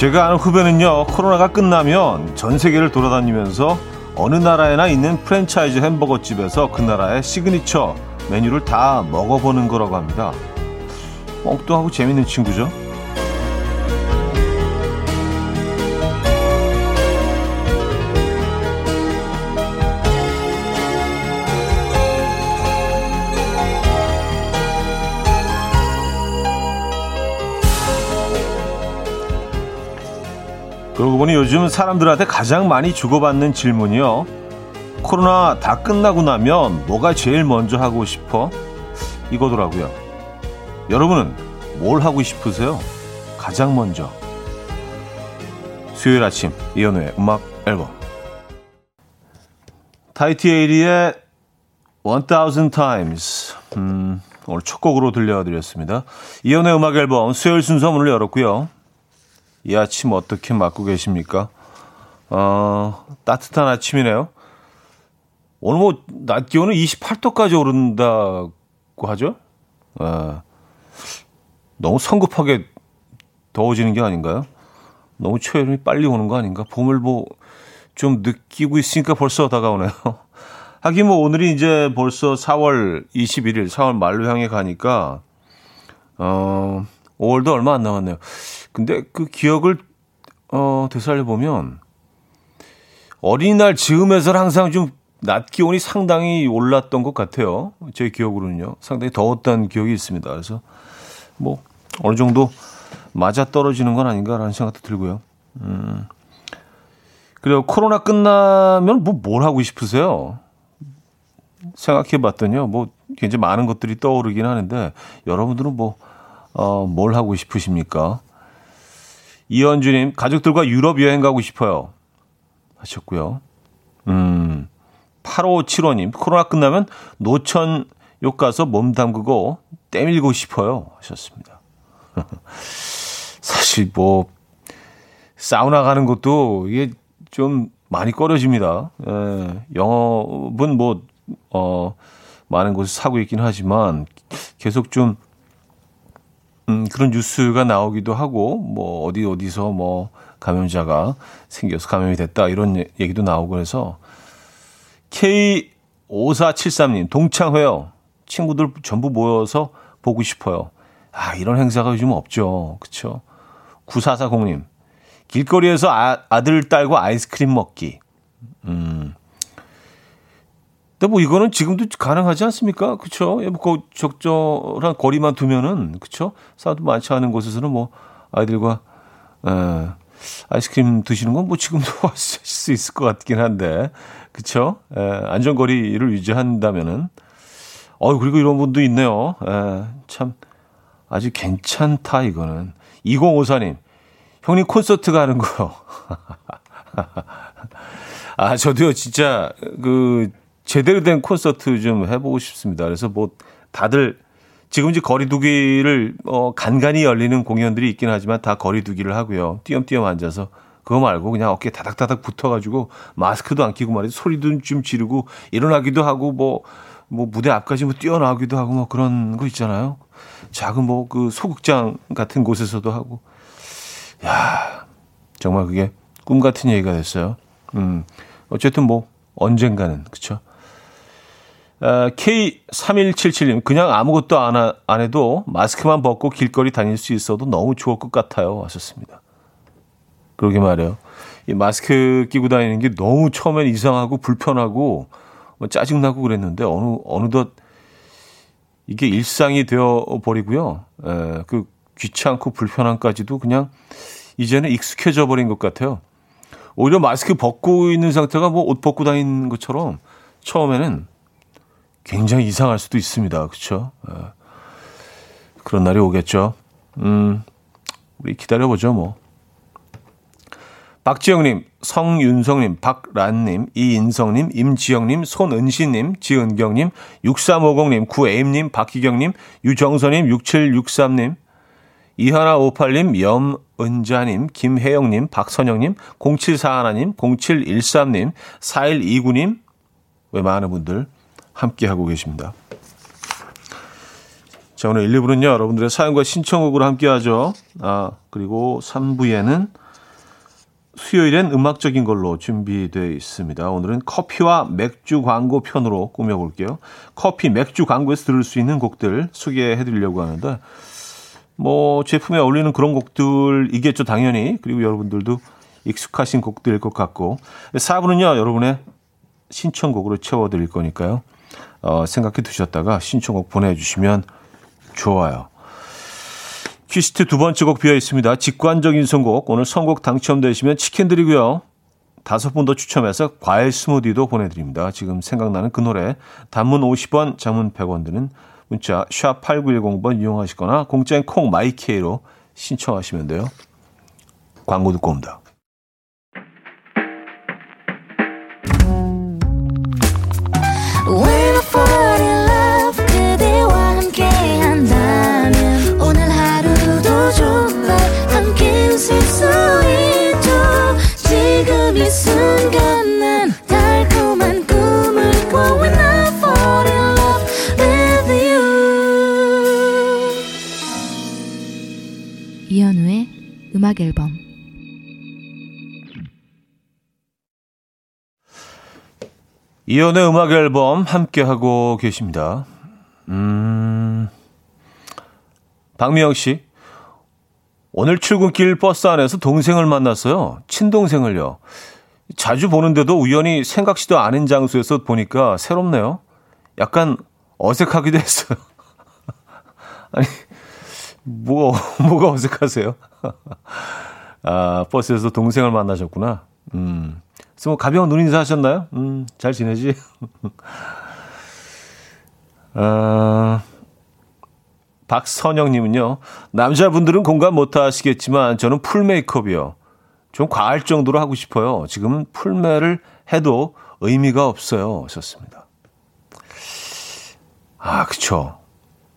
제가 아는 후배는요, 코로나가 끝나면 전 세계를 돌아다니면서 어느 나라에나 있는 프랜차이즈 햄버거 집에서 그 나라의 시그니처 메뉴를 다 먹어보는 거라고 합니다. 엉뚱하고 재밌는 친구죠. 그러고 보니 요즘 사람들한테 가장 많이 주고받는 질문이요, 코로나 다 끝나고 나면 뭐가 제일 먼저 하고 싶어? 이거더라고요. 여러분은 뭘 하고 싶으세요? 가장 먼저. 수요일 아침 이현우의 음악 앨범. 타이티 에이리의 1000 Times 오늘 첫 곡으로 들려드렸습니다. 이현우의 음악 앨범 수요일 순서 문을 열었고요. 이 아침 어떻게 맞고 계십니까? 따뜻한 아침이네요. 오늘 뭐 낮 기온은 28도까지 오른다고 하죠? 너무 성급하게 더워지는 게 아닌가요? 너무 초여름이 빨리 오는 거 아닌가? 봄을 뭐 좀 느끼고 있으니까 벌써 다가오네요. 하긴 뭐 오늘이 이제 벌써 4월 21일, 4월 말로 향해 가니까 5월도 얼마 안 남았네요. 근데 그 기억을 되살려보면 어린이날 즈음에서 항상 좀 낮 기온이 상당히 올랐던 것 같아요. 제 기억으로는요. 상당히 더웠던 기억이 있습니다. 그래서 뭐 어느 정도 맞아떨어지는 건 아닌가라는 생각도 들고요. 그리고 코로나 끝나면 뭘 하고 싶으세요? 생각해봤더니요, 뭐 굉장히 많은 것들이 떠오르긴 하는데 여러분들은 뭘 하고 싶으십니까? 이현주님, 가족들과 유럽 여행 가고 싶어요 하셨고요. 8575님, 코로나 끝나면 노천욕 가서 몸 담그고 때밀고 싶어요 하셨습니다. 사실 사우나 가는 것도 이게 좀 많이 꺼려집니다. 영업은 많은 곳에서 하고 있긴 하지만 계속 좀 그런 뉴스가 나오기도 하고 어디서 감염자가 생겨서 감염이 됐다 이런 얘기도 나오고 그래서. K5473님, 동창회요. 친구들 전부 모여서 보고 싶어요. 이런 행사가 요즘 없죠. 그렇죠? 9440님, 길거리에서 아들, 딸과 아이스크림 먹기. 근데 이거는 지금도 가능하지 않습니까? 그렇죠? 적절한 거리만 두면은, 그렇죠? 사람도 많지 않은 곳에서는 아이들과 아이스크림 드시는 건 지금도 할 수 있을 것 같긴 한데, 그렇죠? 안전거리를 유지한다면은, 그리고 이런 분도 있네요. 참 아주 괜찮다 이거는. 2054님, 형님 콘서트 가는 거요. 저도요 진짜 제대로 된 콘서트 좀 해보고 싶습니다. 그래서 다들 지금 이제 거리두기를 간간히 열리는 공연들이 있긴 하지만 다 거리두기를 하고요. 띄엄띄엄 앉아서 그거 말고 그냥 어깨 다닥다닥 붙어가지고 마스크도 안 끼고 말이죠. 소리도 좀 지르고 일어나기도 하고 무대 앞까지 뛰어나오기도 하고 그런 거 있잖아요. 작은 그 소극장 같은 곳에서도 하고. 야, 정말 그게 꿈 같은 얘기가 됐어요. 어쨌든 언젠가는 그렇죠. K3177님, 그냥 아무것도 안 해도 마스크만 벗고 길거리 다닐 수 있어도 너무 좋을 것 같아요 하셨습니다. 그러게 말이에요. 이 마스크 끼고 다니는 게 너무 처음엔 이상하고 불편하고 짜증나고 그랬는데 어느덧 이게 일상이 되어버리고요. 그 귀찮고 불편함까지도 그냥 이제는 익숙해져 버린 것 같아요. 오히려 마스크 벗고 있는 상태가 옷 벗고 다니는 것처럼 처음에는 굉장히 이상할 수도 있습니다. 그렇죠? 그런 날이 오겠죠. 우리 기다려보죠. 박지영님, 성윤성님, 박란님, 이인성님, 임지영님, 손은시님, 지은경님, 6350님, 9A님, 박희경님, 유정선님, 6763님, 이하나58님, 염은자님, 김혜영님, 박선영님, 0741님, 0713님, 4129님, 왜 많은 분들 함께하고 계십니다. 자, 오늘 1, 2부는요, 여러분들의 사연과 신청곡으로 함께하죠. 그리고 3부에는 수요일엔 음악적인 걸로 준비되어 있습니다. 오늘은 커피와 맥주 광고 편으로 꾸며볼게요. 커피, 맥주 광고에서 들을 수 있는 곡들 소개해드리려고 하는데 뭐 제품에 어울리는 그런 곡들이겠죠, 당연히. 그리고 여러분들도 익숙하신 곡들일 것 같고 4부는요, 여러분의 신청곡으로 채워드릴 거니까요. 생각해 두셨다가 신청곡 보내주시면 좋아요. 퀴시트 두 번째 곡 비어 있습니다. 직관적인 선곡. 오늘 선곡 당첨되시면 치킨 드리고요. 5분 더 추첨해서 과일 스무디도 보내드립니다. 지금 생각나는 그 노래. 단문 50원, 장문 100원 드는 문자 샵 8910번 이용하시거나 공짜인 콩 마이케이로 신청하시면 돼요. 광고 듣고 옵니다. 지금 이 순간 난 달콤한 꿈을 꿔 When I fall in love with you. 이현우의 음악 앨범. 이현우의 음악 앨범 함께하고 계십니다. 박미영 씨, 오늘 출근길 버스 안에서 동생을 만났어요. 친동생을요. 자주 보는데도 우연히 생각지도 않은 장소에서 보니까 새롭네요. 약간 어색하기도 했어요. 아니, 뭐가 어색하세요? 아, 버스에서 동생을 만나셨구나. 그래서 뭐 가벼운 눈인사 하셨나요? 잘 지내지? 아... 박선영님은요. 남자분들은 공감 못하시겠지만 저는 풀메이크업이요. 좀 과할 정도로 하고 싶어요. 지금은 풀메를 해도 의미가 없어요. 썼습니다. 아, 그쵸.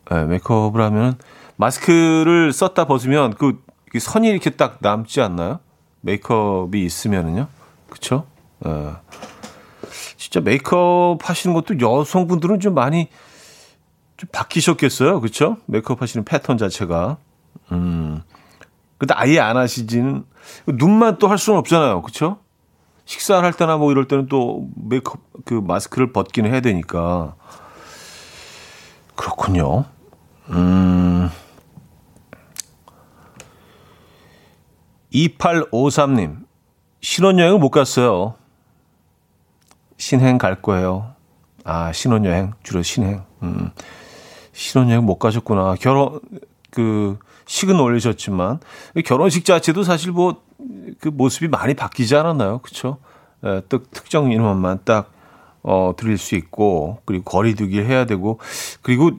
네, 메이크업을 하면 마스크를 썼다 벗으면 그 선이 이렇게 딱 남지 않나요? 메이크업이 있으면은요. 그쵸? 네. 진짜 메이크업 하시는 것도 여성분들은 좀 많이 바뀌셨겠어요, 그렇죠? 메이크업 하시는 패턴 자체가. 근데 아예 안 하시지는 눈만 또 할 수는 없잖아요, 그렇죠? 식사를 할 때나 뭐 이럴 때는 또 메이크업 그 마스크를 벗기는 해야 되니까. 그렇군요. (2853님) 신혼여행을 못 갔어요. 신행 갈 거예요. 아, 신혼여행 주로 신행. 신혼여행 못 가셨구나. 결혼, 식은 올리셨지만, 결혼식 자체도 사실 뭐, 그 모습이 많이 바뀌지 않았나요? 그쵸? 특정 인원만 딱, 드릴 수 있고, 그리고 거리두기를 해야 되고, 그리고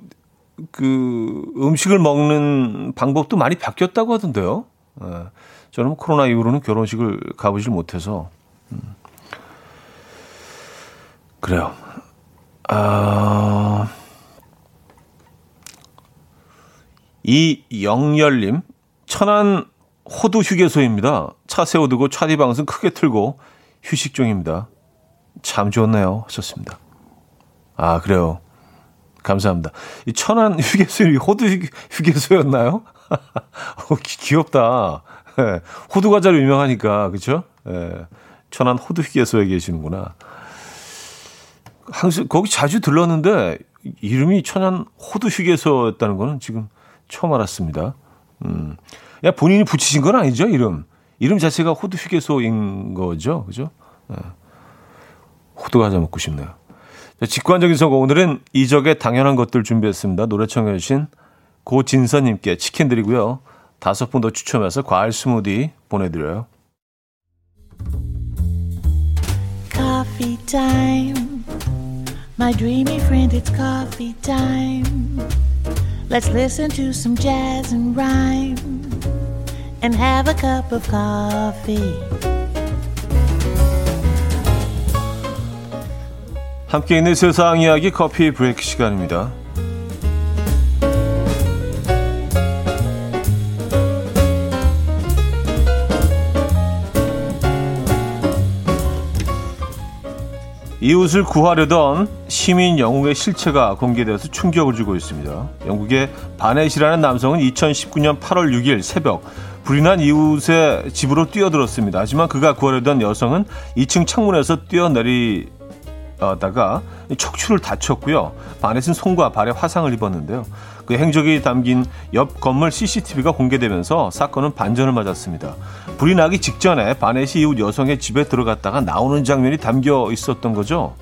음식을 먹는 방법도 많이 바뀌었다고 하던데요? 에, 저는 코로나 이후로는 결혼식을 가보질 못해서. 그래요. 이영열님, 천안 호두 휴게소입니다. 차 세워두고 차디 방송 크게 틀고 휴식 중입니다. 참 좋네요. 하셨습니다. 아, 그래요. 감사합니다. 이 천안 휴게소, 호두 휴게소였나요? 귀엽다. 네. 호두 과자로 유명하니까, 그렇죠? 네. 천안 호두 휴게소에 계시는구나. 항상 거기 자주 들렀는데 이름이 천안 호두 휴게소였다는 거는 지금 처음 알았습니다. 야, 본인이 붙이신 건 아니죠, 이름? 이름 자체가 호두 휴게소인 거죠, 그죠? 네. 호두 과자 먹고 싶네요. 자, 직관적인 선거. 오늘은 이적의 당연한 것들 준비했습니다. 노래 청해주신 고진서님께 치킨 드리고요. 5분 더 추첨해서 과일 스무디 보내드려요. Coffee time. My dreamy friend, it's coffee time. Let's listen to some jazz and rhyme and have a cup of coffee. 함께 있는 세상 이야기 커피 브레이크 시간입니다. 이웃을 구하려던 시민 영웅의 실체가 공개되어서 충격을 주고 있습니다. 영국의 바넷이라는 남성은 2019년 8월 6일 새벽 불이 난 이웃의 집으로 뛰어들었습니다. 하지만 그가 구하려던 여성은 2층 창문에서 뛰어내리다가 척추를 다쳤고요. 반에선 손과 발에 화상을 입었는데요. 그 행적이 담긴 옆 건물 CCTV가 공개되면서 사건은 반전을 맞았습니다. 불이 나기 직전에 바넷이 이웃 여성의 집에 들어갔다가 나오는 장면이 담겨 있었던 거죠.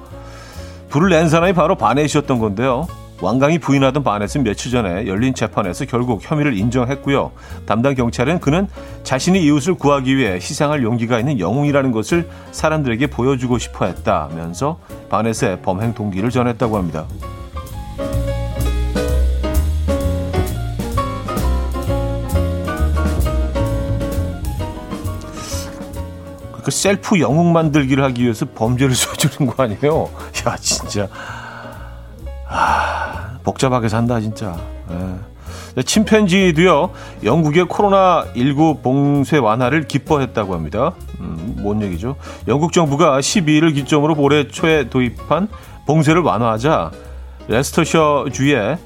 불을 낸 사람이 바로 바넷이었던 건데요. 완강히 부인하던 바넷은 며칠 전에 열린 재판에서 결국 혐의를 인정했고요. 담당 경찰은 그는 자신이 이웃을 구하기 위해 희생할 용기가 있는 영웅이라는 것을 사람들에게 보여주고 싶어 했다면서 바넷의 범행 동기를 전했다고 합니다. 그 셀프 영웅 만들기를 하기 위해서 범죄를 저지른 거 아니에요? 야 진짜 복잡하게 산다 진짜. 예. 침팬지도요 영국의 코로나19 봉쇄 완화를 기뻐했다고 합니다. 뭔 얘기죠? 영국 정부가 12일을 기점으로 올해 초에 도입한 봉쇄를 완화하자 레스터셔 주의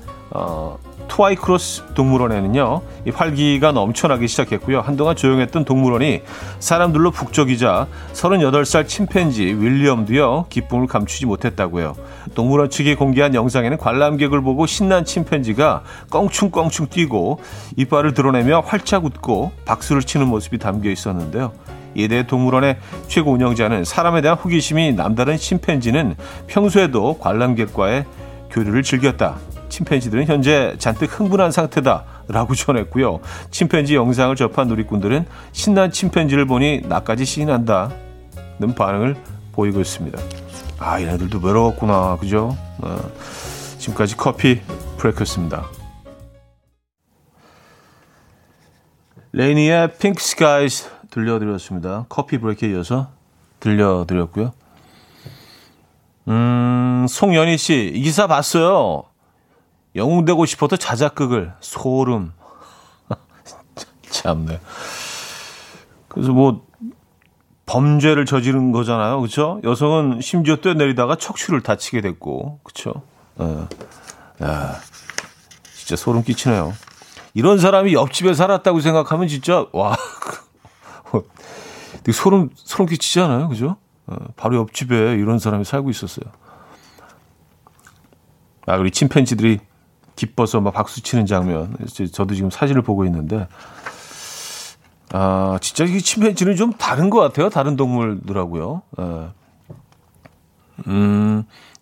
트와이크로스 동물원에는요 이 활기가 넘쳐나기 시작했고요. 한동안 조용했던 동물원이 사람들로 북적이자 38살 침팬지 윌리엄도요 기쁨을 감추지 못했다고요. 동물원 측이 공개한 영상에는 관람객을 보고 신난 침팬지가 껑충껑충 뛰고 이빨을 드러내며 활짝 웃고 박수를 치는 모습이 담겨 있었는데요. 이에 대해 동물원의 최고 운영자는 사람에 대한 호기심이 남다른 침팬지는 평소에도 관람객과의 교류를 즐겼다. 침팬지들은 현재 잔뜩 흥분한 상태다라고 전했고요. 침팬지 영상을 접한 누리꾼들은 신난 침팬지를 보니 나까지 신난다는 반응을 보이고 있습니다. 아, 얘네들도 외로웠구나, 그죠? 지금까지 커피 브레이크였습니다. 레이니의 핑크 스카이즈 들려드렸습니다. 커피 브레이크에 이어서 들려드렸고요. 송연희 씨, 이 기사 봤어요. 영웅되고 싶어도 자작극을 소름. 참네. 그래서 뭐 범죄를 저지른 거잖아요, 그렇죠? 여성은 심지어 뛰어내리다가 척추를 다치게 됐고, 그렇죠? 야, 진짜 소름 끼치네요. 이런 사람이 옆집에 살았다고 생각하면 진짜 와, 되게 소름 끼치잖아요, 그렇죠? 바로 옆집에 이런 사람이 살고 있었어요. 아, 우리 침팬지들이 기뻐서 막 박수 치는 장면. 저도 지금 사진을 보고 있는데, 아, 진짜 이 침팬지는 좀 다른 것 같아요. 다른 동물더라고요.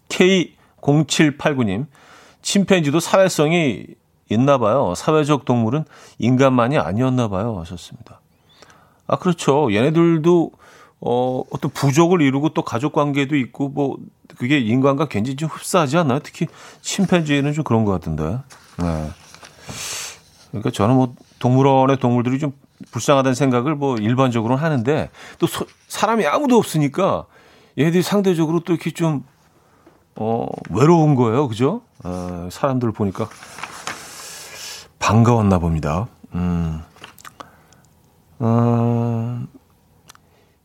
K0789님, 침팬지도 사회성이 있나 봐요. 사회적 동물은 인간만이 아니었나 봐요. 하셨습니다. 아, 그렇죠. 얘네들도 어떤 부족을 이루고 또 가족 관계도 있고, 뭐, 그게 인간과 굉장히 좀 흡사하지 않나요? 특히 침팬지는 좀 그런 것 같은데. 네. 그러니까 저는 뭐, 동물원의 동물들이 좀 불쌍하다는 생각을 뭐, 일반적으로는 하는데, 또 사람이 아무도 없으니까, 얘들이 상대적으로 또 이렇게 좀, 외로운 거예요. 그죠? 사람들을 보니까 반가웠나 봅니다.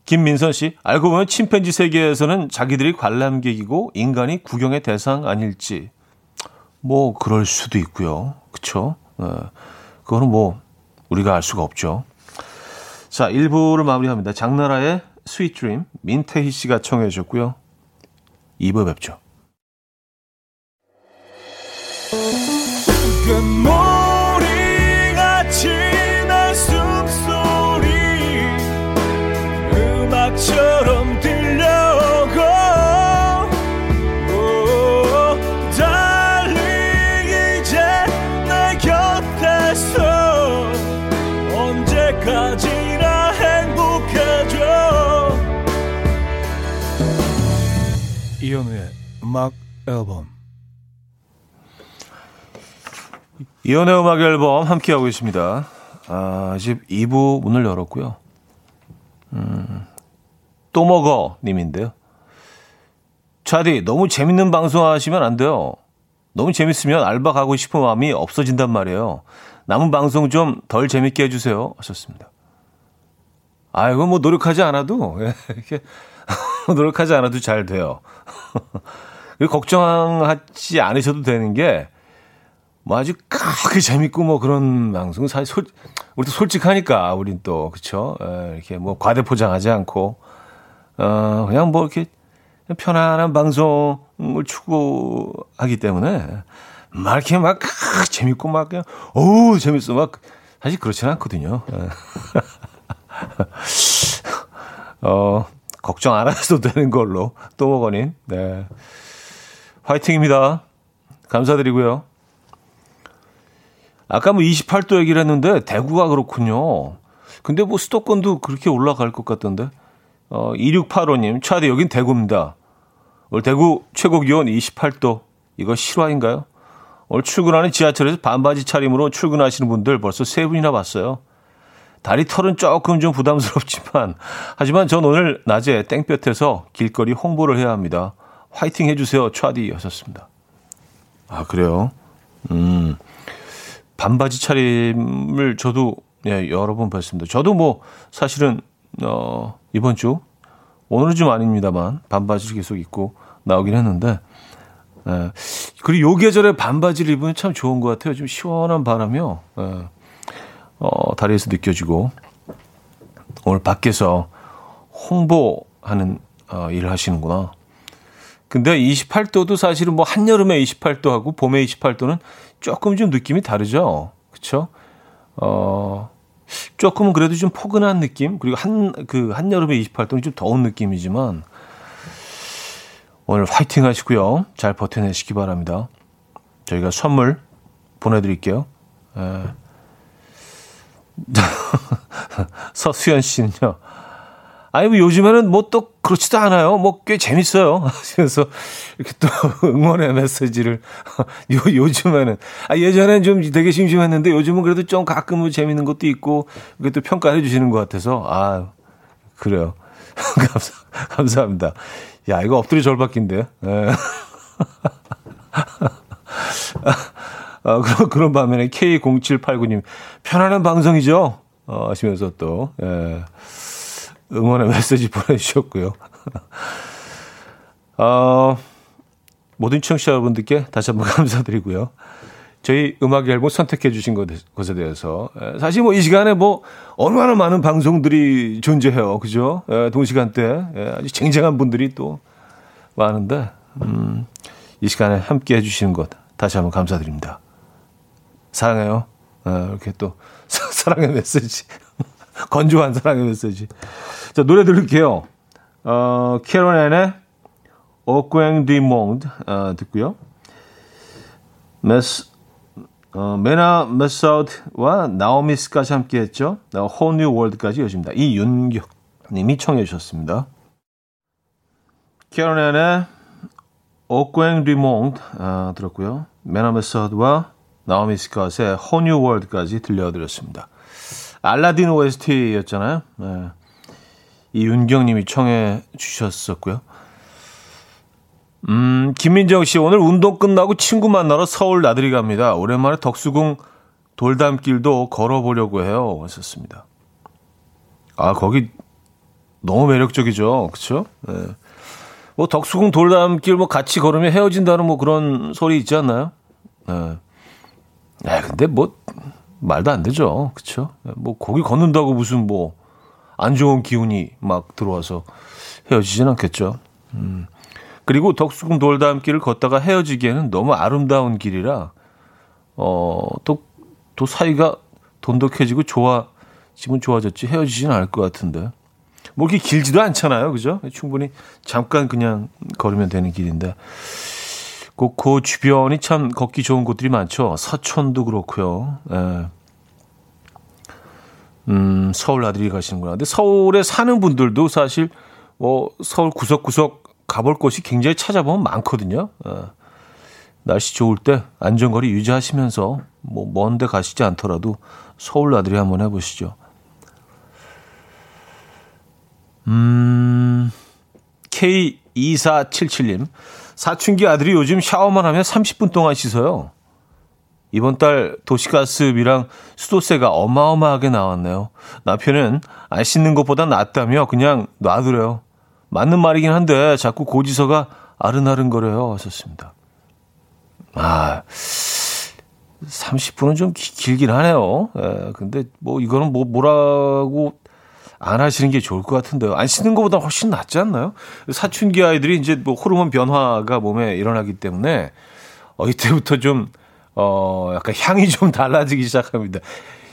김민선 씨, 알고 보면 침팬지 세계에서는 자기들이 관람객이고 인간이 구경의 대상 아닐지. 뭐 그럴 수도 있고요. 그렇죠? 그거는 뭐 우리가 알 수가 없죠. 자, 1부를 마무리합니다. 장나라의 스윗 드림, 민태희 씨가 청해 주셨고요. 2부에 뵙죠. 처럼 들려오고 달리 이제 내 곁에서 언제까지나 행복해져. 이현우의 음악 앨범. 이현우의 음악 앨범 함께하고 있습니다. 아, 이제 2부 문을 열었고요. 또 먹어 님인데요. 차디, 너무 재밌는 방송 하시면 안 돼요. 너무 재밌으면 알바 가고 싶은 마음이 없어진단 말이에요. 남은 방송 좀 덜 재밌게 해주세요. 하셨습니다. 아, 이건 뭐 노력하지 않아도, 이렇게 노력하지 않아도 잘 돼요. 걱정하지 않으셔도 되는 게, 뭐 아주 그렇게 재밌고 뭐 그런 방송은 사실 우리도 솔직하니까 우린 또 그렇죠. 이렇게 뭐 과대포장하지 않고 그냥 뭐 이렇게 편안한 방송을 추구하기 때문에 막 이렇게 막 재밌고 막 그냥 오 재밌어 막 사실 그렇지는 않거든요. 걱정 안 하셔도 되는 걸로 또 먹어님. 네, 화이팅입니다. 감사드리고요. 아까 뭐 28도 얘기를 했는데 대구가 그렇군요. 근데 뭐 수도권도 그렇게 올라갈 것 같던데. 2685님, 차디 여긴 대구입니다. 오늘 대구 최고 기온 28도. 이거 실화인가요? 오늘 출근하는 지하철에서 반바지 차림으로 출근하시는 분들 벌써 3분이나 봤어요. 다리 털은 조금 좀 부담스럽지만 하지만 전 오늘 낮에 땡볕에서 길거리 홍보를 해야 합니다. 화이팅 해주세요. 차디 하셨습니다. 아 그래요? 반바지 차림을 저도 여러 번 봤습니다. 저도 뭐 사실은 이번 주 오늘은 좀 아닙니다만 반바지를 계속 입고 나오긴 했는데 그리고 요 계절에 반바지를 입으면 참 좋은 것 같아요. 좀 시원한 바람이요. 다리에서 느껴지고 오늘 밖에서 홍보하는 일을 하시는구나. 근데 28도도 사실은 뭐 한여름에 28도하고 봄에 28도는 조금 좀 느낌이 다르죠. 그렇죠? 조금은 그래도 좀 포근한 느낌 그리고 한여름에 28도는 좀 더운 느낌이지만 오늘 화이팅 하시고요. 잘 버텨내시기 바랍니다. 저희가 선물 보내드릴게요. 서수연 씨는요. 아니 뭐 요즘에는 뭐 또 그렇지도 않아요. 뭐 꽤 재밌어요. 하시면서 이렇게 또 응원의 메시지를 요즘에는 예전엔 좀 되게 심심했는데 요즘은 그래도 좀 가끔은 재밌는 것도 있고 이게 또 평가해 주시는 것 같아서 그래요. 감사합니다. 야 이거 엎드려 절박인데. 그런 반면에 K0789님 편안한 방송이죠. 하시면서 또. 응원의 메시지 보내주셨고요. 모든 청취자 여러분들께 다시 한번 감사드리고요. 저희 음악 앨범 선택해 주신 것에 대해서 사실 뭐 이 시간에 뭐 얼마나 많은 방송들이 존재해요, 그죠? 동시간대 아주 쟁쟁한 분들이 또 많은데 이 시간에 함께해 주시는 것 다시 한번 감사드립니다. 사랑해요. 이렇게 또 사랑의 메시지. 건조한 사랑의 메시지. 자, 노래 들을게요. 캐롤앤의 오꽹 디몽드 듣고요. 메나 메서드와 나오미스까지 함께했죠. Whole New World까지 이어집니다. 이윤경님이 청해 주셨습니다. 캐롤앤의 오꽹 디몽드 들었고요. 메나 메서드와 나오미스까지 Whole New World까지 들려드렸습니다. 알라딘 OST였잖아요. 네. 이윤경님이 청해 주셨었고요. 김민정 씨 오늘 운동 끝나고 친구 만나러 서울 나들이 갑니다. 오랜만에 덕수궁 돌담길도 걸어보려고 해요. 왔었습니다. 거기 너무 매력적이죠, 그렇죠? 네. 뭐 덕수궁 돌담길 뭐 같이 걸으면 헤어진다는 뭐 그런 소리 있지 않나요? 근데 뭐. 말도 안 되죠. 그렇죠? 뭐 거기 걷는다고 무슨 뭐 안 좋은 기운이 막 들어와서 헤어지진 않겠죠. 그리고 덕수궁 돌담길을 걷다가 헤어지기에는 너무 아름다운 길이라 또 사이가 돈독해지고 지금 좋아졌지 헤어지진 않을 것 같은데. 뭐 이렇게 길지도 않잖아요. 그죠? 충분히 잠깐 그냥 걸으면 되는 길인데. 그 주변이 참 걷기 좋은 곳들이 많죠. 서촌도 그렇고요. 서울 나들이 가시는구나. 근데 서울에 사는 분들도 사실 서울 구석구석 가볼 곳이 굉장히 찾아보면 많거든요. 날씨 좋을 때 안전거리 유지하시면서 뭐 먼데 가시지 않더라도 서울 나들이 한번 해보시죠. K2477님. 사춘기 아들이 요즘 샤워만 하면 30분 동안 씻어요. 이번 달 도시가스비랑 수도세가 어마어마하게 나왔네요. 남편은 안 씻는 것보다 낫다며 그냥 놔두래요. 맞는 말이긴 한데 자꾸 고지서가 아른아른거려요. 하셨습니다. 30분은 좀 길긴 하네요. 예, 근데 뭐 이거는 뭐라고 안 하시는 게 좋을 것 같은데요. 안 씻는 것보다 훨씬 낫지 않나요? 사춘기 아이들이 이제 뭐 호르몬 변화가 몸에 일어나기 때문에 이때부터 좀 약간 향이 좀 달라지기 시작합니다.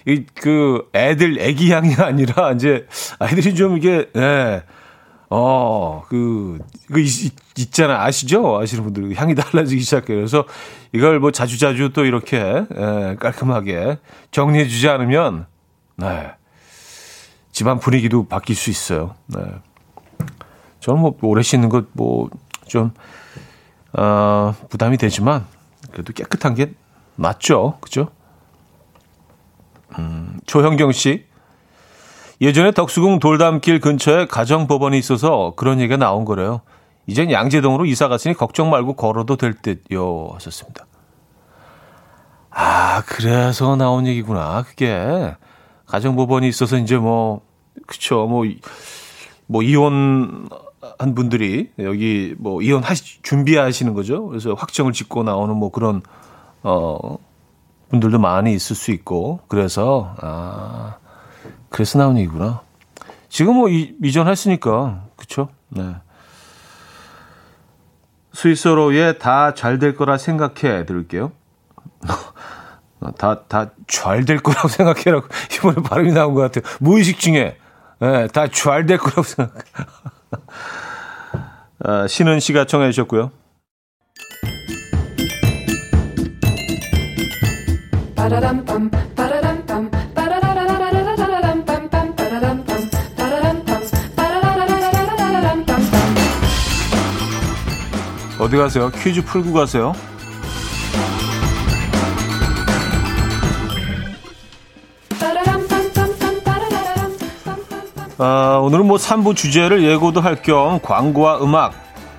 이 그 애기 향이 아니라 이제 아이들이 좀 이게 예. 그 있잖아. 아시죠? 아시는 분들 향이 달라지기 시작해요. 그래서 이걸 뭐 자주자주 또 이렇게 깔끔하게 정리해 주지 않으면 네. 집안 분위기도 바뀔 수 있어요. 네. 저는 뭐 오래 씻는 것 뭐 좀 부담이 되지만 그래도 깨끗한 게 맞죠. 그죠? 조현경 씨. 예전에 덕수궁 돌담길 근처에 가정법원이 있어서 그런 얘기가 나온 거래요. 이젠 양재동으로 이사 갔으니 걱정 말고 걸어도 될 듯요 하셨습니다. 아, 그래서 나온 얘기구나. 그게 가정법원이 있어서 이제 뭐 그쵸 뭐 이혼한 분들이 여기 뭐 준비하시는 거죠. 그래서 확정을 짓고 나오는 뭐 그런 분들도 많이 있을 수 있고 그래서 그래서 나온 얘기구나. 지금 뭐 이전했으니까 그렇죠. 네. 스위스로의 다 잘 될 거라 생각해 들을게요. 다 잘 될 거라고 생각해라고 이번에 발음이 나온 것 같아요. 무의식 중에 네, 다 잘 될 거라고 생각해. 신은 씨가 청해 주셨고요. 빠라람밤. 어디 가세요? 퀴즈 풀고 가세요. 오늘은 뭐 3부 주제를 예고도 할 겸 광고와 음악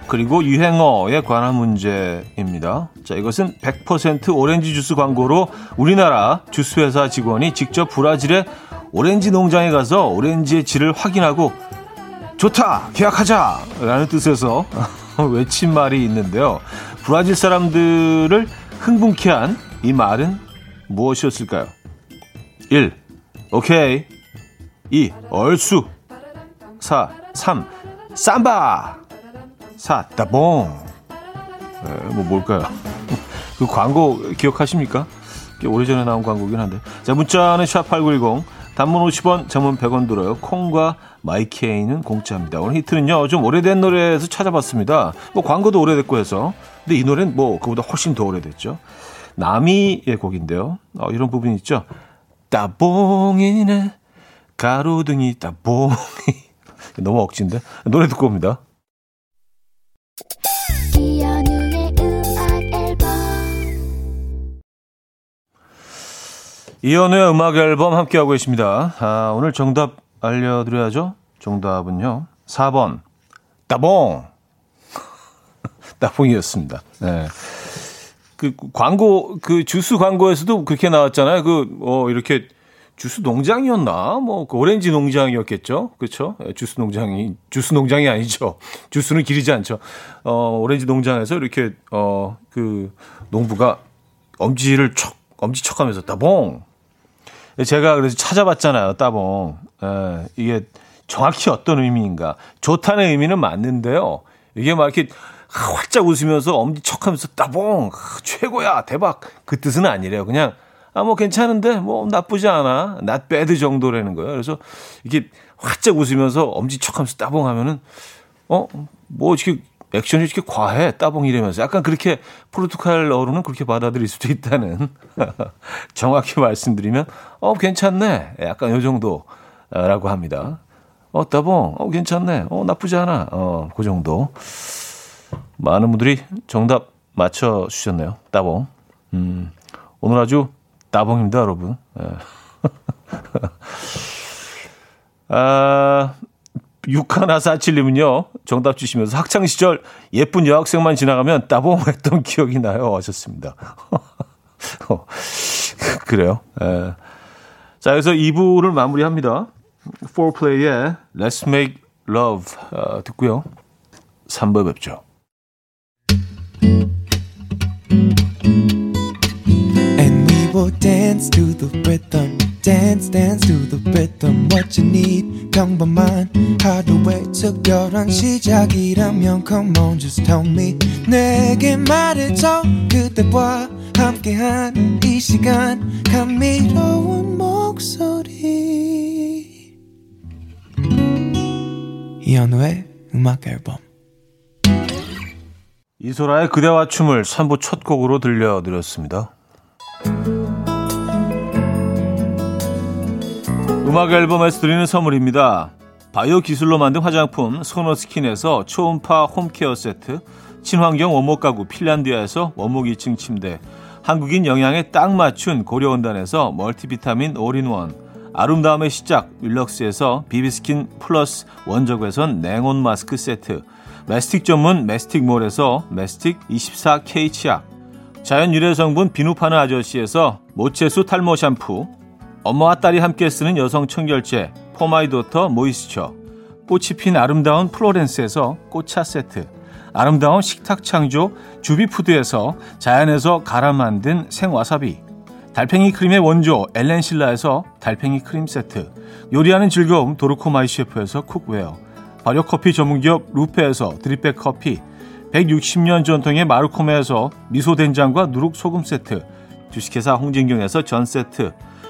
그리고 유행어에 관한 문제입니다. 자, 이것은 100% 오렌지 주스 광고로 우리나라 주스 회사 직원이 직접 브라질의 오렌지 농장에 가서 오렌지의 질을 확인하고 좋다! 계약하자! 라는 뜻에서 외친 말이 있는데요. 브라질 사람들을 흥분케 한 이 말은 무엇이었을까요? 1. 오케이. 2. 얼쑤. 4. 3. 삼바. 4. 따봉. 뭐 뭘까요? 그 광고 기억하십니까? 꽤 오래전에 나온 광고긴 한데. 자, 문자는 샵8910. 단문 50원, 장문 100원 들어요. 콩과 마이케이는 공짜입니다. 오늘 히트는요. 좀 오래된 노래에서 찾아봤습니다. 뭐 광고도 오래됐고 해서. 근데 이 노래는 뭐 그보다 훨씬 더 오래됐죠. 나미의 곡인데요. 이런 부분이 있죠. 따봉이네 가로등이 따봉이. 너무 억지인데. 노래 듣고 옵니다. 이현우의 음악 앨범 함께하고 계십니다. 오늘 정답 알려드려야죠. 정답은요. 4번 따봉. 따봉이었습니다. 네. 그 광고 그 주스 광고에서도 그렇게 나왔잖아요. 이렇게 주스 농장이었나? 뭐 그 오렌지 농장이었겠죠. 그렇죠? 주스 농장이 아니죠. 주스는 길이지 않죠. 오렌지 농장에서 이렇게 그 농부가 엄지척 하면서 따봉. 제가 그래서 찾아봤잖아요. 따봉. 이게 정확히 어떤 의미인가. 좋다는 의미는 맞는데요. 이게 막 이렇게 활짝 웃으면서 엄지척 하면서 따봉. 최고야. 대박. 그 뜻은 아니래요. 그냥 뭐 괜찮은데 뭐 나쁘지 않아. not bad 정도라는 거예요. 그래서 이게 활짝 웃으면서 엄지척 하면서 따봉 하면은 뭐 이렇게 액션이 이렇게 과해 따봉이라면서 약간 그렇게 포르투갈어로는 그렇게 받아들일 수도 있다는 정확히 말씀드리면 괜찮네 약간 요 정도라고 합니다. 따봉 괜찮네 나쁘지 않아 그 정도. 많은 분들이 정답 맞춰주셨네요. 따봉. 오늘 아주 따봉입니다 여러분. 아... 6147님은요. 정답 주시면서 학창시절 예쁜 여학생만 지나가면 따봉했던 기억이 나요 하셨습니다. 그래요. 에. 자, 여기서 2부를 마무리합니다. 4Play의 Let's Make Love 듣고요. 3부에 뵙죠. And we We'll dance to the rhythm. Dance, dance to the rhythm. What you need, 평범한 하루의 특별한 시작이라면 Come on, just tell me. 내게 말해줘 그대와 함께한 이 시간 감미로운 목소리 이현우의 음악 앨범 이소라의 그대와 춤을 3부 첫 곡으로 들려드렸습니다. 음악 앨범에서 드리는 선물입니다. 바이오 기술로 만든 화장품 소노스킨에서 초음파 홈케어 세트, 친환경 원목 가구 핀란디아에서 원목 2층 침대, 한국인 영양에 딱 맞춘 고려온단에서 멀티비타민 올인원, 아름다움의 시작 윌럭스에서 비비스킨 플러스 원적외선 냉온 마스크 세트, 메스틱 전문 메스틱몰에서 메스틱 24K 치약, 자연 유래 성분 비누 파는 아저씨에서 모체수 탈모 샴푸, 엄마와 딸이 함께 쓰는 여성 청결제 포마이도터 모이스처, 꽃이 핀 아름다운 플로렌스에서 꽃차 세트, 아름다운 식탁 창조 주비푸드에서 자연에서 갈아 만든 생와사비, 달팽이 크림의 원조 엘렌실라에서 달팽이 크림 세트, 요리하는 즐거움 도르코마이 셰프에서 쿡웨어, 발효커피 전문기업 루페에서 드립백 커피, 160년 전통의 마르코메에서 미소된장과 누룩소금 세트, 주식회사 홍진경에서 전세트,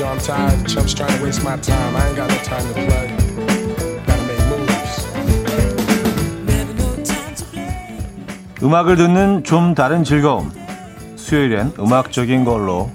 Yo, I'm tired. Chumps trying to waste my time. I ain't got no time to play. 음악을 듣는 좀 다른 즐거움. 수요일엔 음악적인 걸로.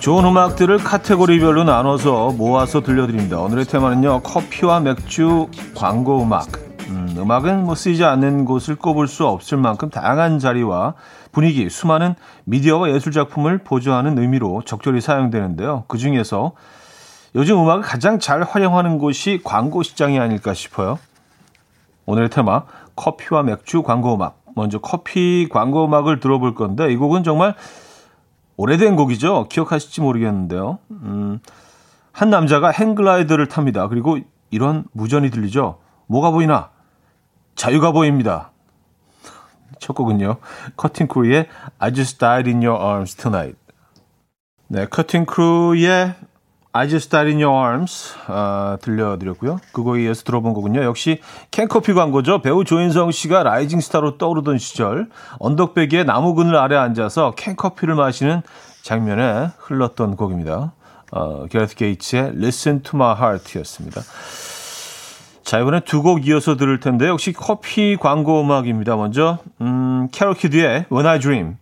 좋은 음악들을 카테고리별로 나눠서 모아서 들려드립니다. 오늘의 테마는요, 커피와 맥주 광고 음악. 음악은 뭐 쓰이지 않는 곳을 꼽을 수 없을 만큼 다양한 자리와 분위기, 수많은 미디어와 예술 작품을 보조하는 의미로 적절히 사용되는데요. 그중에서 요즘 음악을 가장 잘 활용하는 곳이 광고 시장이 아닐까 싶어요. 오늘의 테마, 커피와 맥주 광고 음악. 먼저 커피 광고 음악을 들어볼 건데 이 곡은 정말 오래된 곡이죠. 기억하실지 모르겠는데요. 한 남자가 행글라이더를 탑니다. 그리고 이런 무전이 들리죠. 뭐가 보이나? 자유가 보입니다. 첫 곡은요, 커팅 크루의 I just died in your arms tonight. 네, 커팅 크루의 I just died in your arms 들려드렸고요. 그거에 이어서 들어본 곡은요, 역시 캔커피 광고죠. 배우 조인성 씨가 라이징 스타로 떠오르던 시절 언덕배기에 나무 그늘 아래 앉아서 캔커피를 마시는 장면에 흘렀던 곡입니다. 게레스 게이츠의 Listen to my heart 였습니다. 자, 이번에 두 곡 이어서 들을 텐데 역시 커피 광고 음악입니다. 먼저 캐럿키드의 When I Dream.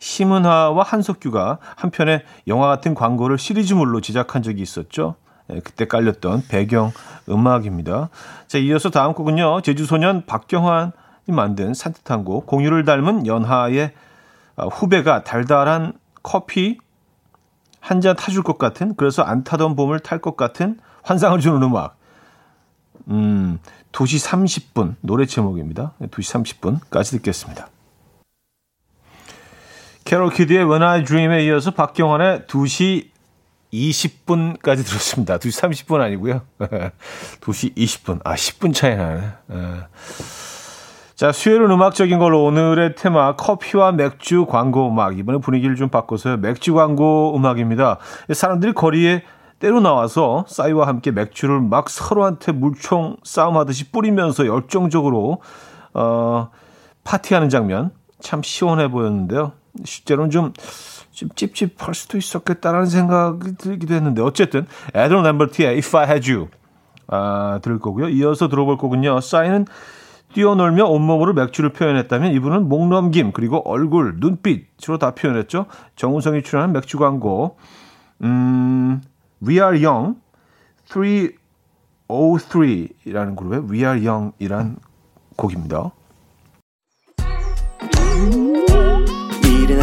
심은하와 한석규가 한편의 영화 같은 광고를 시리즈물로 제작한 적이 있었죠. 예, 그때 깔렸던 배경 음악입니다. 자, 이어서 다음 곡은요, 제주소년 박경환이 만든 산뜻한 곡 공유를 닮은 연하의 후배가 달달한 커피 한 잔 타줄 것 같은, 그래서 안 타던 봄을 탈 것 같은 환상을 주는 음악. 2시 30분 노래 제목입니다. 2시 30분까지 듣겠습니다. 캐롤 키드의 When I Dream에 이어서 박경환의 2시 20분까지 들었습니다. 2시 30분 아니고요. 2시 20분. 아, 10분 차이 나네. 자, 수요일은 음악적인 걸로. 오늘의 테마, 커피와 맥주 광고 음악. 이번에 분위기를 좀 바꿔서요, 맥주 광고 음악입니다. 사람들이 거리에 때로 나와서 싸이와 함께 맥주를 막 서로한테 물총 싸움하듯이 뿌리면서 열정적으로 파티하는 장면, 참 시원해 보였는데요. 실제로는 좀 찝찝할 수도 있었겠다라는 생각이 들기도 했는데, 어쨌든 에드론 램버트의 If I Had You, 들을 거고요. 이어서 들어볼 곡은요. 싸이는 뛰어놀며 온몸으로 맥주를 표현했다면 이분은 목 넘김 그리고 얼굴, 눈빛으로 다 표현했죠. 정우성이 출연한 맥주 광고 We Are Young 303이라는 그룹의 We Are Young 이란 곡입니다. 이른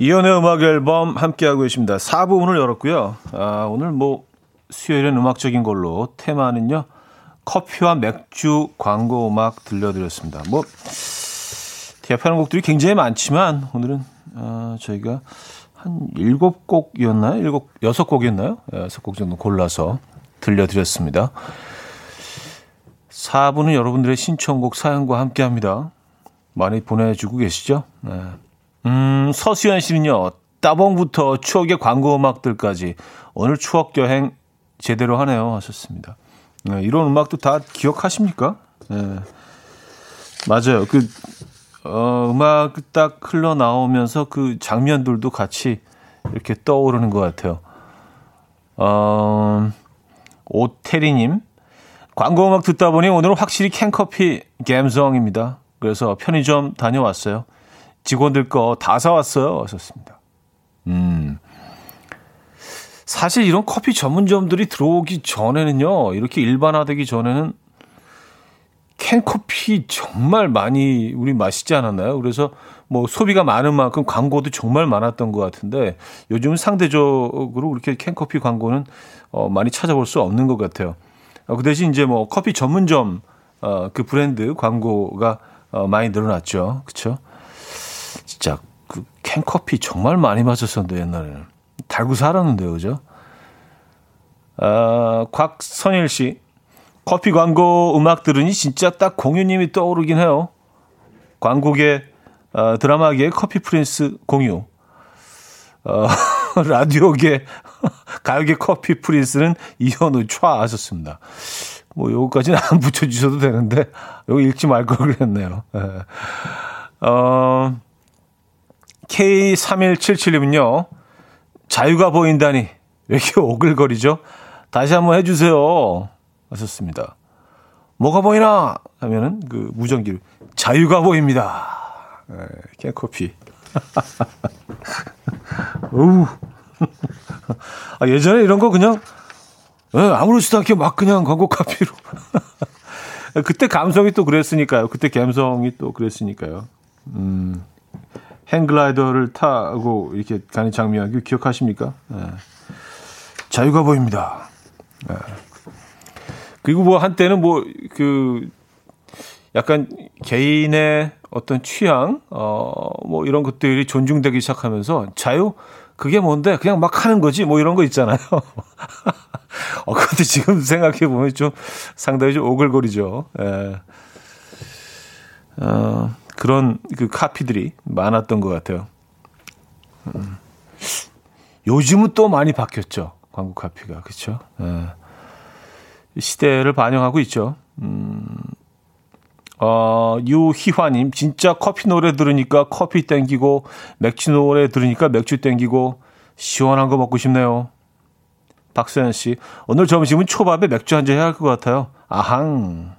이연의 음악 앨범 함께하고 계십니다. 4부 문을 열었고요. 오늘 수요일엔 음악적인 걸로 테마는요. 커피와 맥주 광고 음악 들려드렸습니다. 대합하는 곡들이 굉장히 많지만 오늘은 저희가 한 7곡이었나요? 6곡이었나요? 6곡 정도 골라서 들려드렸습니다. 4부는 여러분들의 신청곡 사연과 함께합니다. 많이 보내주고 계시죠? 네. 서수연 씨는요. 따봉부터 추억의 광고 음악들까지 오늘 추억 여행 제대로 하네요 하셨습니다. 네, 이런 음악도 다 기억하십니까? 네. 맞아요. 음악 딱 흘러나오면서 그 장면들도 같이 이렇게 떠오르는 것 같아요. 오태리님. 광고 음악 듣다 보니 오늘은 확실히 캔커피 감성입니다. 그래서 편의점 다녀왔어요. 직원들 거 다 사왔어요. 하셨습니다. 사실 이런 커피 전문점들이 들어오기 전에는요. 이렇게 일반화되기 전에는 캔커피 정말 많이 우리 마시지 않았나요? 그래서 소비가 많은 만큼 광고도 정말 많았던 것 같은데 요즘은 상대적으로 그렇게 캔커피 광고는 많이 찾아볼 수 없는 것 같아요. 그 대신 이제 커피 전문점 그 브랜드 광고가 많이 늘어났죠. 그렇죠? 진짜 그 캔커피 정말 많이 마셨었는데 옛날에는 달고 살았는데요, 그죠? 곽선일 씨 커피 광고 음악 들으니 진짜 딱 공유님이 떠오르긴 해요. 광고계 드라마계 커피 프린스 공유, 라디오계 가요계 커피 프린스는 이현우 촤 하셨습니다. 요거까지는 안 붙여주셔도 되는데 요거 읽지 말 걸 그랬네요. K3177님은요. 자유가 보인다니 왜 이렇게 오글거리죠? 다시 한번 해주세요. 하셨습니다. 뭐가 보이나 하면은 그 무전기를 자유가 보입니다. 캔커피. 예전에 이런 거 그냥 아무렇지도 않게 막 그냥 광고 카피로. 그때 감성이 또 그랬으니까요. 그때 감성이 또 그랬으니까요. 행글라이더를 타고 이렇게 가는 장면 기억하십니까? 네. 자유가 보입니다. 네. 그리고 한때는 약간 개인의 어떤 취향, 이런 것들이 존중되기 시작하면서 자유? 그게 뭔데? 그냥 막 하는 거지? 이런 거 있잖아요. 그것도 지금 생각해보면 상당히 좀 오글거리죠. 네. 그런 카피들이 많았던 것 같아요. 요즘은 또 많이 바뀌었죠. 광고 카피가. 그렇죠? 시대를 반영하고 있죠. 유희화님 진짜 커피 노래 들으니까 커피 땡기고 맥주 노래 들으니까 맥주 땡기고 시원한 거 먹고 싶네요. 박서연 씨 오늘 점심은 초밥에 맥주 한 잔 해야 할 것 같아요. 아항.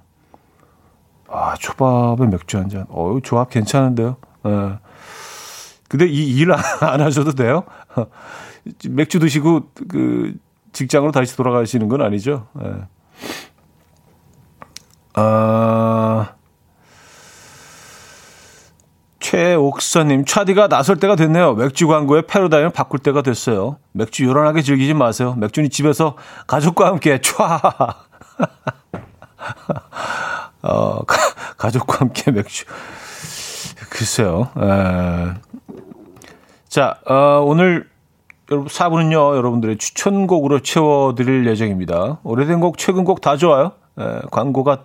초밥에 맥주 한 잔. 조합 괜찮은데요? 예. 근데 이 일 안 하셔도 돼요? 맥주 드시고, 직장으로 다시 돌아가시는 건 아니죠? 예. 최옥선님, 차디가 나설 때가 됐네요. 맥주 광고의 패러다임을 바꿀 때가 됐어요. 맥주 요란하게 즐기지 마세요. 맥주는 집에서 가족과 함께, 촤! 가족과 함께 맥주. 글쎄요. 자, 오늘 4부는요, 여러분들의 추천곡으로 채워드릴 예정입니다. 오래된 곡, 최근 곡 다 좋아요. 광고가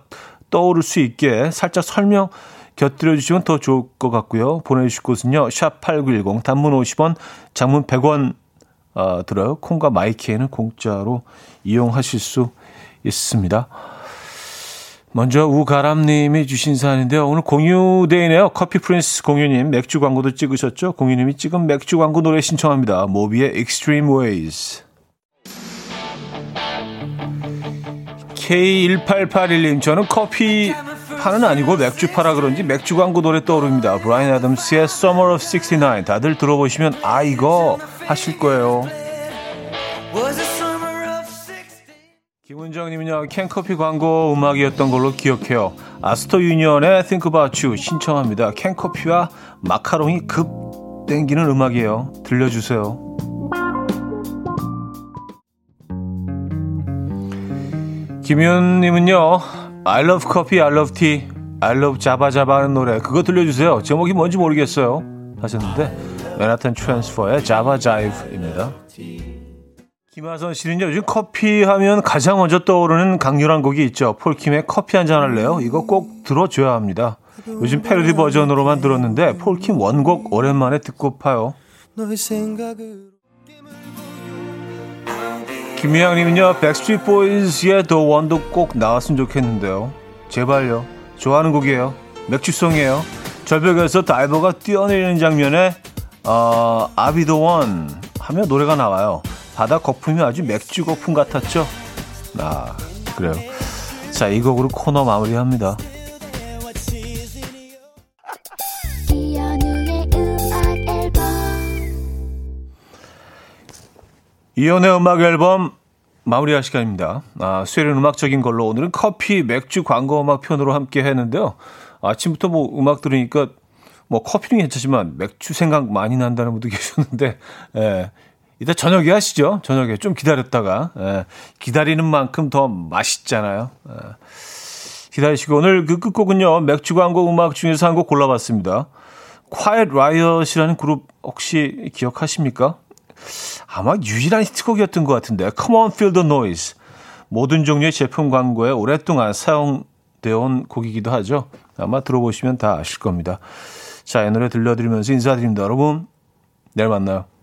떠오를 수 있게 살짝 설명 곁들여주시면 더 좋을 것 같고요. 보내주실 곳은요. 샵8910 단문 50원 장문 100원 들어요. 콩과 마이키에는 공짜로 이용하실 수 있습니다. 먼저 우가람님이 주신 사안인데요. 오늘 공유데이네요. 커피 프린스 공유님 맥주 광고도 찍으셨죠? 공유님이 찍은 맥주 광고 노래 신청합니다. 모비의 Extreme Ways. K1881님 저는 커피 파는 아니고 맥주 파라 그런지 맥주 광고 노래 떠오릅니다. 브라이언 애덤스의 Summer of 69 다들 들어보시면 아 이거 하실 거예요. 김은정님은요. 캔커피 광고 음악이었던 걸로 기억해요. 아스토 유니언의 Think About You 신청합니다. 캔커피와 마카롱이 급 땡기는 음악이에요. 들려주세요. 김윤님은요. I love coffee, I love tea, I love 자바자바 하는 노래 그거 들려주세요. 제목이 뭔지 모르겠어요 하셨는데 맨하탄 트랜스퍼의 자바자이브입니다. 김하선 씨는요. 요즘 커피하면 가장 먼저 떠오르는 강렬한 곡이 있죠. 폴킴의 커피 한잔 할래요? 이거 꼭 들어줘야 합니다. 요즘 패러디 버전으로만 들었는데 폴킴 원곡 오랜만에 듣고 파요. 김희양님은요. 백스트리트 보이즈의 더 원도 꼭 나왔으면 좋겠는데요. 제발요. 좋아하는 곡이에요. 맥주송이에요. 절벽에서 다이버가 뛰어내리는 장면에 아비 더 원 하며 노래가 나와요. 바다 거품이 아주 맥주 거품 같았죠. 아 그래요. 자, 이 곡으로 코너 마무리합니다. 이현우의 음악 앨범 마무리할 시간입니다. 수요일은 음악적인 걸로 오늘은 커피, 맥주, 광고 음악 편으로 함께 했는데요. 아침부터 뭐 음악 들으니까 뭐 커피는 괜찮지만 맥주 생각 많이 난다는 분도 계셨는데 이따 저녁에 하시죠. 저녁에 좀 기다렸다가 기다리는 만큼 더 맛있잖아요. 기다리시고 오늘 그 끝곡은요. 맥주 광고 음악 중에서 한 곡 골라봤습니다. Quiet Riot이라는 그룹 혹시 기억하십니까? 아마 유일한 히트곡이었던 것 같은데 Come on, feel the noise 모든 종류의 제품 광고에 오랫동안 사용되어 온 곡이기도 하죠. 아마 들어보시면 다 아실 겁니다. 자, 이 노래 들려드리면서 인사드립니다. 여러분, 내일 만나요.